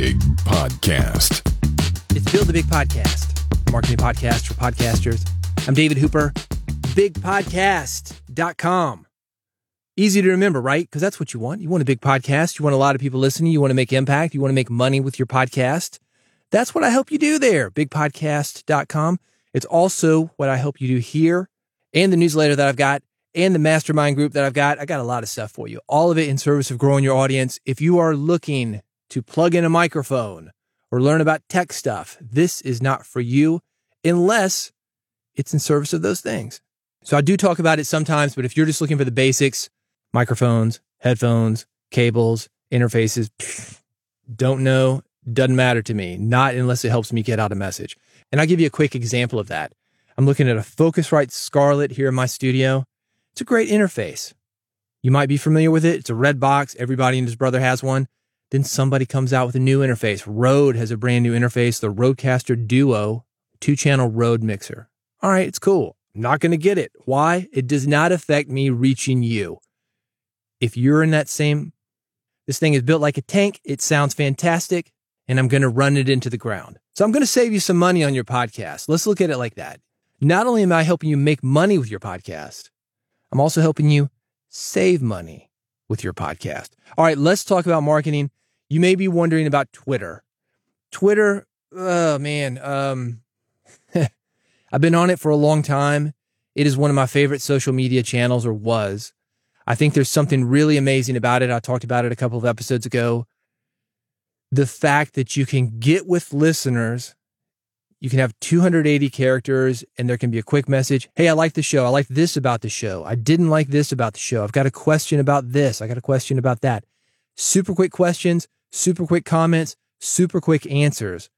Big Podcast. It's Build the Big Podcast, a marketing podcast for podcasters. I'm David Hooper, Bigpodcast.com. Easy to remember, right? Because that's what you want. You want a big podcast. You want a lot of people listening. You want to make impact. You want to make money with your podcast. That's what I help you do there, Bigpodcast.com. It's also what I help you do here and the newsletter that I've got and the mastermind group that I've got. I got a lot of stuff for you, all of it in service of growing your audience. If you are looking to plug in a microphone or learn about tech stuff, this is not for you unless it's in service of those things. So I do talk about it sometimes, but if you're just looking for the basics, microphones, headphones, cables, interfaces, don't know, doesn't matter to me. Not unless it helps me get out a message. And I'll give you a quick example of that. I'm looking at a Focusrite Scarlett here in my studio. It's a great interface. You might be familiar with it. It's a red box. Everybody and his brother has one. Then somebody comes out with a new interface. Rode has a brand new interface, the Rodecaster Duo 2-channel Rode mixer. All right, it's cool. I'm not going to get it. Why? It does not affect me reaching you. If you're in that same, this thing is built like a tank. It sounds fantastic, and I'm going to run it into the ground. So I'm going to save you some money on your podcast. Let's look at it like that. Not only am I helping you make money with your podcast, I'm also helping you save money with your podcast. All right, let's talk about marketing. You may be wondering about Twitter. Twitter, oh man, I've been on it for a long time. It is one of my favorite social media channels, or was. I think there's something really amazing about it. I talked about it a couple of episodes ago. The fact that you can get with listeners, you can have 280 characters and there can be a quick message. Hey, I like the show. I like this about the show. I didn't like this about the show. I've got a question about this. I got a question about that. Super quick questions, super quick comments, super quick answers.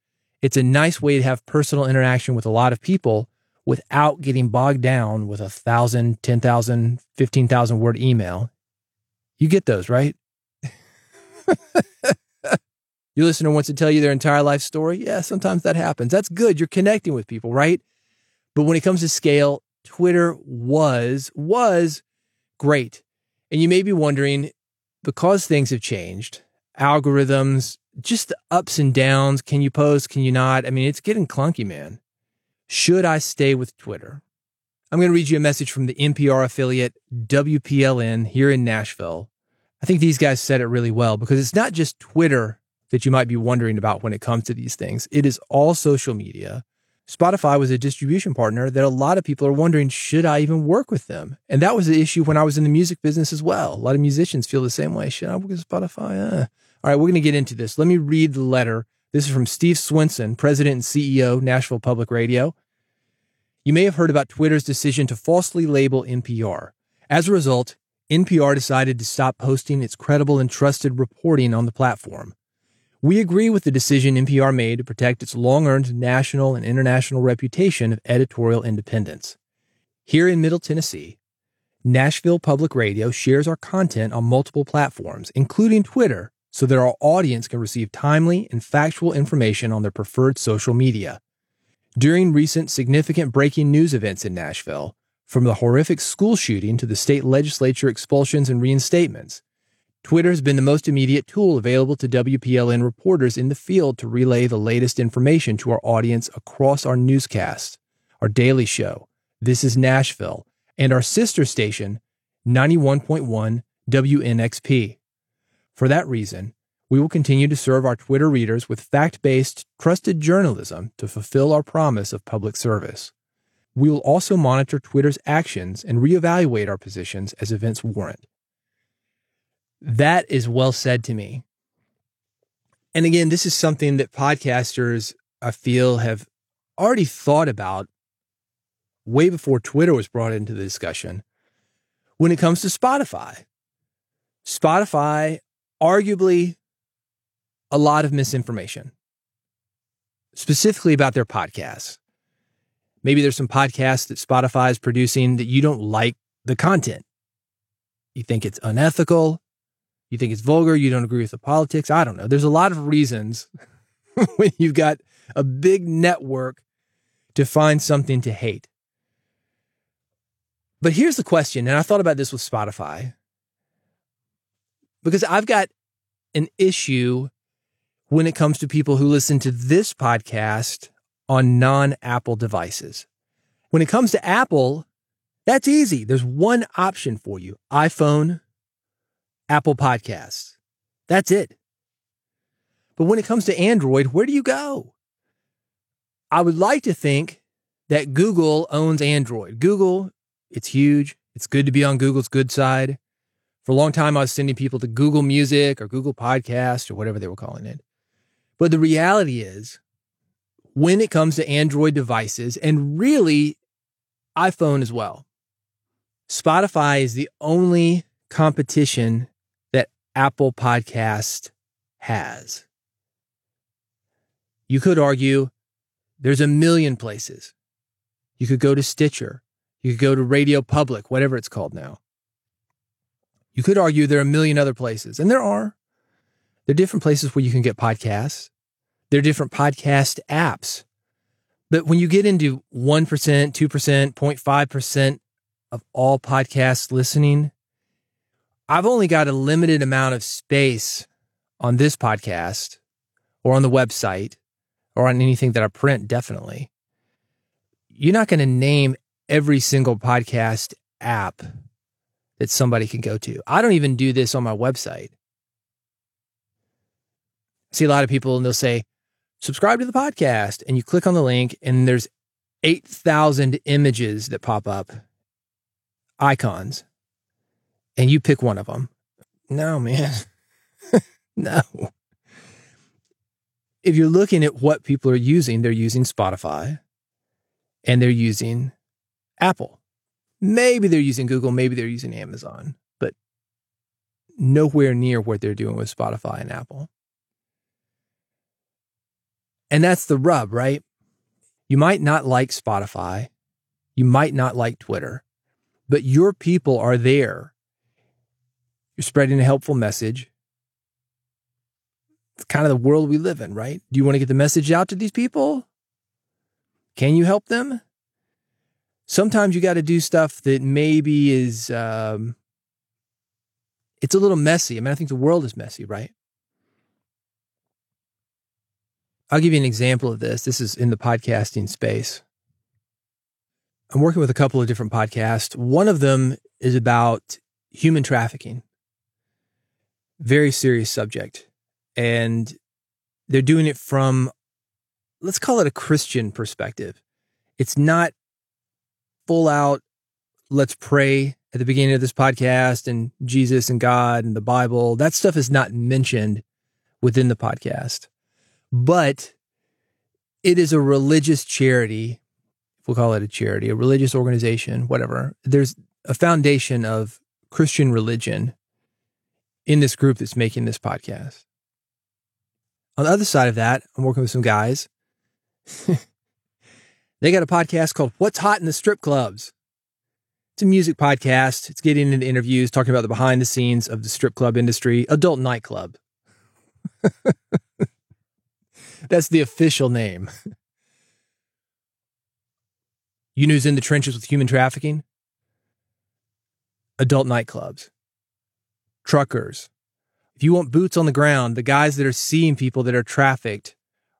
It's a nice way to have personal interaction with a lot of people without getting bogged down with 1,000, 10,000, 15,000 word email. You get those, right? Your listener wants to tell you their entire life story. Yeah, sometimes that happens. That's good. You're connecting with people, right? But when it comes to scale, Twitter was great. And you may be wondering, because things have changed, algorithms, just the ups and downs, can you post, can you not? I mean, it's getting clunky, man. Should I stay with Twitter? I'm going to read you a message from the NPR affiliate WPLN here in Nashville. I think these guys said it really well, because it's not just Twitter that you might be wondering about when it comes to these things. It is all social media. Spotify was a distribution partner that a lot of people are wondering, should I even work with them? And that was the issue when I was in the music business as well. A lot of musicians feel the same way. Should I work with Spotify? All right, we're going to get into this. Let me read the letter. This is from Steve Swenson, President and CEO, Nashville Public Radio. You may have heard about Twitter's decision to falsely label NPR. As a result, NPR decided to stop posting its credible and trusted reporting on the platform. We agree with the decision NPR made to protect its long-earned national and international reputation of editorial independence. Here in Middle Tennessee, Nashville Public Radio shares our content on multiple platforms, including Twitter, so that our audience can receive timely and factual information on their preferred social media. During recent significant breaking news events in Nashville, from the horrific school shooting to the state legislature expulsions and reinstatements, Twitter has been the most immediate tool available to WPLN reporters in the field to relay the latest information to our audience across our newscasts, our daily show, This Is Nashville, and our sister station, 91.1 WNXP. For that reason, we will continue to serve our Twitter readers with fact-based, trusted journalism to fulfill our promise of public service. We will also monitor Twitter's actions and reevaluate our positions as events warrant. That is well said to me. And again, this is something that podcasters, I feel, have already thought about way before Twitter was brought into the discussion when it comes to Spotify. Spotify, arguably, a lot of misinformation, specifically about their podcasts. Maybe there's some podcasts that Spotify is producing that you don't like the content. You think it's unethical. You think it's vulgar, you don't agree with the politics. I don't know. There's a lot of reasons when you've got a big network to find something to hate. But here's the question, and I thought about this with Spotify, because I've got an issue when it comes to people who listen to this podcast on non-Apple devices. When it comes to Apple, that's easy. There's one option for you: iPhone, Apple Podcasts. That's it. But when it comes to Android, where do you go? I would like to think that Google owns Android. Google, it's huge. It's good to be on Google's good side. For a long time, I was sending people to Google Music or Google Podcasts or whatever they were calling it. But the reality is, when it comes to Android devices, and really iPhone as well, Spotify is the only competition that Apple Podcast has. You could argue there's a million places. You could go to Stitcher. You could go to Radio Public, whatever it's called now. You could argue there are a million other places, and there are. There are different places where you can get podcasts. There are different podcast apps. But when you get into 1%, 2%, 0.5% of all podcast listening, I've only got a limited amount of space on this podcast or on the website or on anything that I print, definitely. You're not going to name every single podcast app that somebody can go to. I don't even do this on my website. I see a lot of people and they'll say, subscribe to the podcast, and you click on the link and there's 8,000 images that pop up, icons, and you pick one of them. No, man. No. If you're looking at what people are using, they're using Spotify and they're using Apple. Maybe they're using Google, maybe they're using Amazon, but nowhere near what they're doing with Spotify and Apple. And that's the rub, right? You might not like Spotify, you might not like Twitter, but your people are there. You're spreading a helpful message. It's kind of the world we live in, right? Do you want to get the message out to these people? Can you help them? Sometimes you got to do stuff that maybe is, it's a little messy. I mean, I think the world is messy, right? I'll give you an example of this. This is in the podcasting space. I'm working with a couple of different podcasts. One of them is about human trafficking. Very serious subject. And they're doing it from, let's call it a Christian perspective. It's not full out, let's pray at the beginning of this podcast and Jesus and God and the Bible. That stuff is not mentioned within the podcast, but it is a religious charity. We'll call it a charity, a religious organization, whatever. There's a foundation of Christian religion in this group that's making this podcast. On the other side of that, I'm working with some guys. They got a podcast called What's Hot in the Strip Clubs. It's a music podcast. It's getting into interviews, talking about the behind the scenes of the strip club industry, adult nightclub. That's the official name. You know who's in the trenches with human trafficking? Adult nightclubs. Truckers. If you want boots on the ground, the guys that are seeing people that are trafficked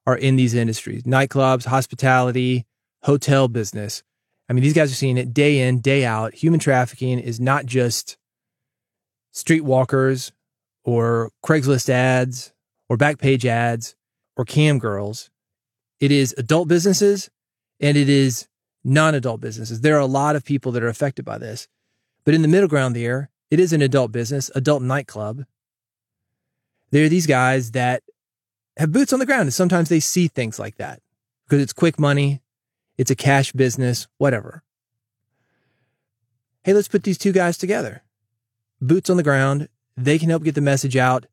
are in these industries. Nightclubs, hospitality, hotel business. I mean, these guys are seeing it day in, day out. Human trafficking is not just streetwalkers or Craigslist ads or Backpage ads or cam girls. It is adult businesses and it is non-adult businesses. There are a lot of people that are affected by this. But in the middle ground there, it is an adult business, adult nightclub. There are these guys that have boots on the ground, and sometimes they see things like that because it's quick money. It's a cash business, whatever. Hey, let's put these two guys together. Boots on the ground. They can help get the message out.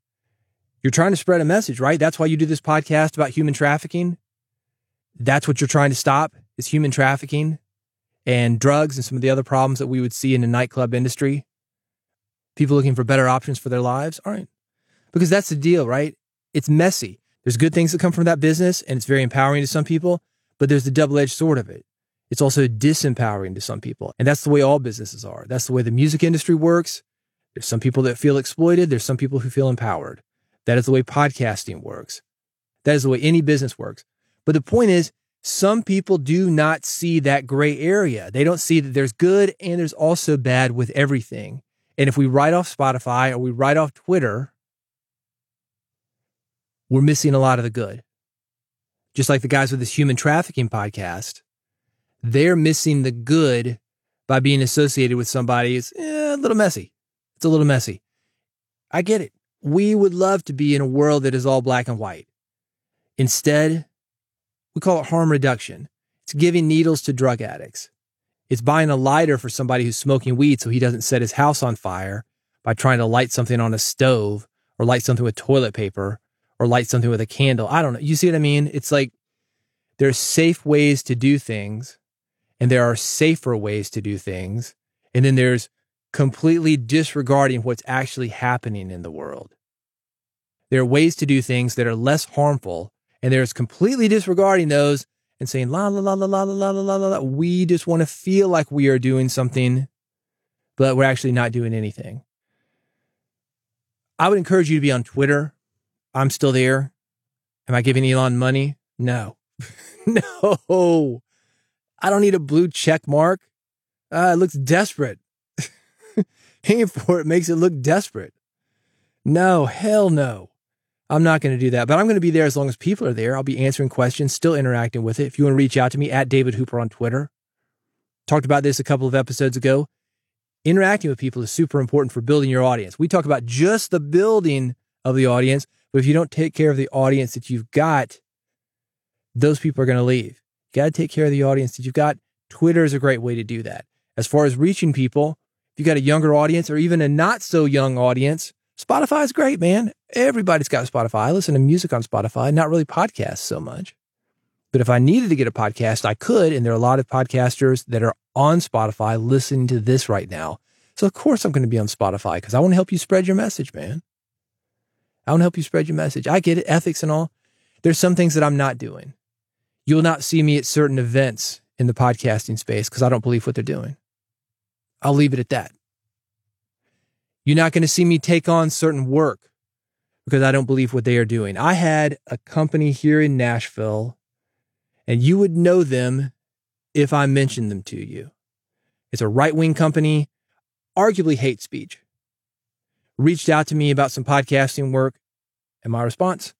You're trying to spread a message, right? That's why you do this podcast about human trafficking. That's what you're trying to stop, is human trafficking and drugs and some of the other problems that we would see in the nightclub industry. People looking for better options for their lives. All right. Because that's the deal, right? It's messy. There's good things that come from that business, and it's very empowering to some people, but there's the double-edged sword of it. It's also disempowering to some people, and that's the way all businesses are. That's the way the music industry works. There's some people that feel exploited. There's some people who feel empowered. That is the way podcasting works. That is the way any business works. But the point is, some people do not see that gray area. They don't see that there's good and there's also bad with everything. And if we write off Spotify or we write off Twitter, we're missing a lot of the good. Just like the guys with this human trafficking podcast, they're missing the good by being associated with somebody. It's a little messy. It's a little messy. I get it. We would love to be in a world that is all black and white. Instead, we call it harm reduction. It's giving needles to drug addicts. It's buying a lighter for somebody who's smoking weed so he doesn't set his house on fire by trying to light something on a stove or light something with toilet paper or light something with a candle. I don't know. You see what I mean? It's like there's safe ways to do things and there are safer ways to do things. And then there's completely disregarding what's actually happening in the world. There are ways to do things that are less harmful, and there's completely disregarding those and saying, la, la, la, la, la, la, la, la, la, la. We just want to feel like we are doing something, but we're actually not doing anything. I would encourage you to be on Twitter. I'm still there. Am I giving Elon money? No. No. I don't need a blue check mark. It looks desperate. Paying for it makes it look desperate. No, hell no. I'm not going to do that, but I'm going to be there as long as people are there. I'll be answering questions, still interacting with it. If you want to reach out to me, at David Hooper on Twitter. Talked about this a couple of episodes ago. Interacting with people is super important for building your audience. We talk about just the building of the audience, but if you don't take care of the audience that you've got, those people are going to leave. You got to take care of the audience that you've got. Twitter is a great way to do that. As far as reaching people, if you got a younger audience or even a not so young audience, Spotify is great, man. Everybody's got Spotify. I listen to music on Spotify, not really podcasts so much. But if I needed to get a podcast, I could. And there are a lot of podcasters that are on Spotify listening to this right now. So, of course, I'm going to be on Spotify because I want to help you spread your message, man. I want to help you spread your message. I get it, ethics and all. There's some things that I'm not doing. You'll not see me at certain events in the podcasting space because I don't believe what they're doing. I'll leave it at that. You're not going to see me take on certain work because I don't believe what they are doing. I had a company here in Nashville, and you would know them if I mentioned them to you. It's a right-wing company, arguably hate speech. Reached out to me about some podcasting work, and my response?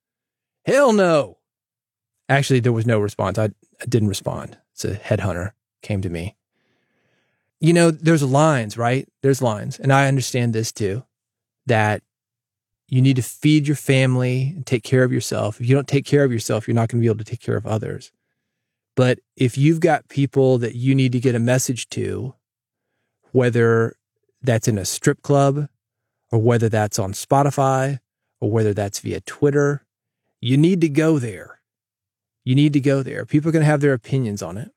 Hell no. Actually, there was no response. I didn't respond. It's a headhunter came to me. You know, there's lines, right? There's lines. And I understand this too, that you need to feed your family and take care of yourself. If you don't take care of yourself, you're not going to be able to take care of others. But if you've got people that you need to get a message to, whether that's in a strip club or whether that's on Spotify or whether that's via Twitter, you need to go there. You need to go there. People are going to have their opinions on it.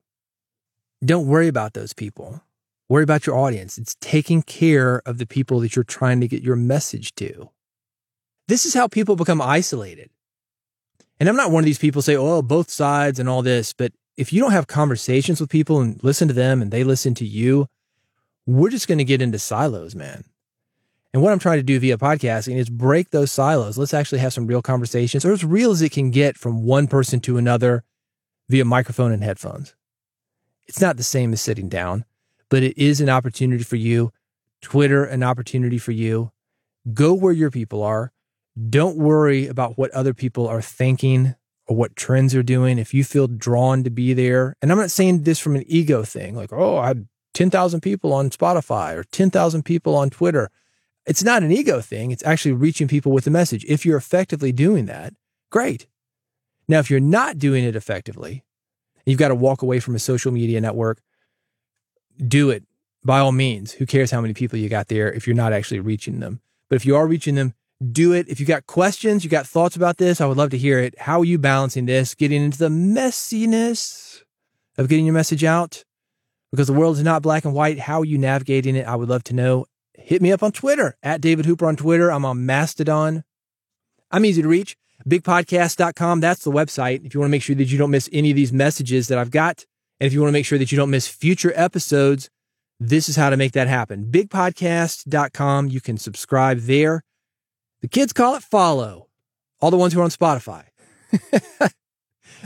Don't worry about those people. Worry about your audience. It's taking care of the people that you're trying to get your message to. This is how people become isolated. And I'm not one of these people who say, oh, both sides and all this. But if you don't have conversations with people and listen to them and they listen to you, we're just going to get into silos, man. And what I'm trying to do via podcasting is break those silos. Let's actually have some real conversations, or as real as it can get from one person to another via microphone and headphones. It's not the same as sitting down. But it is an opportunity for you. Twitter, an opportunity for you. Go where your people are. Don't worry about what other people are thinking or what trends are doing. If you feel drawn to be there, and I'm not saying this from an ego thing, like, oh, I have 10,000 people on Spotify or 10,000 people on Twitter. It's not an ego thing. It's actually reaching people with a message. If you're effectively doing that, great. Now, if you're not doing it effectively, you've got to walk away from a social media network. Do it by all means. Who cares how many people you got there if you're not actually reaching them? But if you are reaching them, do it. If you got questions, you got thoughts about this, I would love to hear it. How are you balancing this? Getting into the messiness of getting your message out because the world is not black and white. How are you navigating it? I would love to know. Hit me up on Twitter, at David Hooper on Twitter. I'm on Mastodon. I'm easy to reach. Bigpodcast.com. That's the website. If you want to make sure that you don't miss any of these messages that I've got, and if you want to make sure that you don't miss future episodes, this is how to make that happen. Bigpodcast.com. You can subscribe there. The kids call it follow. All the ones who are on Spotify.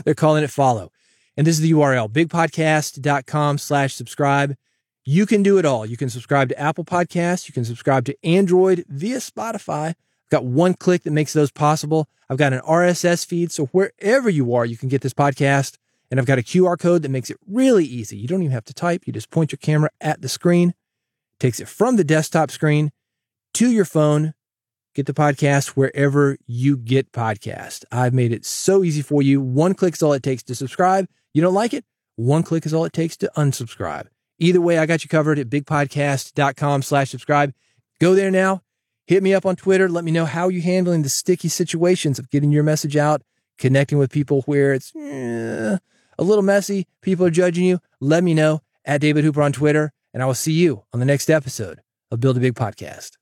They're calling it follow. And this is the URL, bigpodcast.com/subscribe. You can do it all. You can subscribe to Apple Podcasts. You can subscribe to Android via Spotify. I've got one click that makes those possible. I've got an RSS feed, so wherever you are, you can get this podcast. And I've got a QR code that makes it really easy. You don't even have to type. You just point your camera at the screen. It takes it from the desktop screen to your phone. Get the podcast wherever you get podcasts. I've made it so easy for you. One click is all it takes to subscribe. You don't like it? One click is all it takes to unsubscribe. Either way, I got you covered at bigpodcast.com/subscribe. Go there now. Hit me up on Twitter. Let me know how you're handling the sticky situations of getting your message out, connecting with people where it's a little messy. People are judging you. Let me know at David Hooper on Twitter, and I will see you on the next episode of Build a Big Podcast.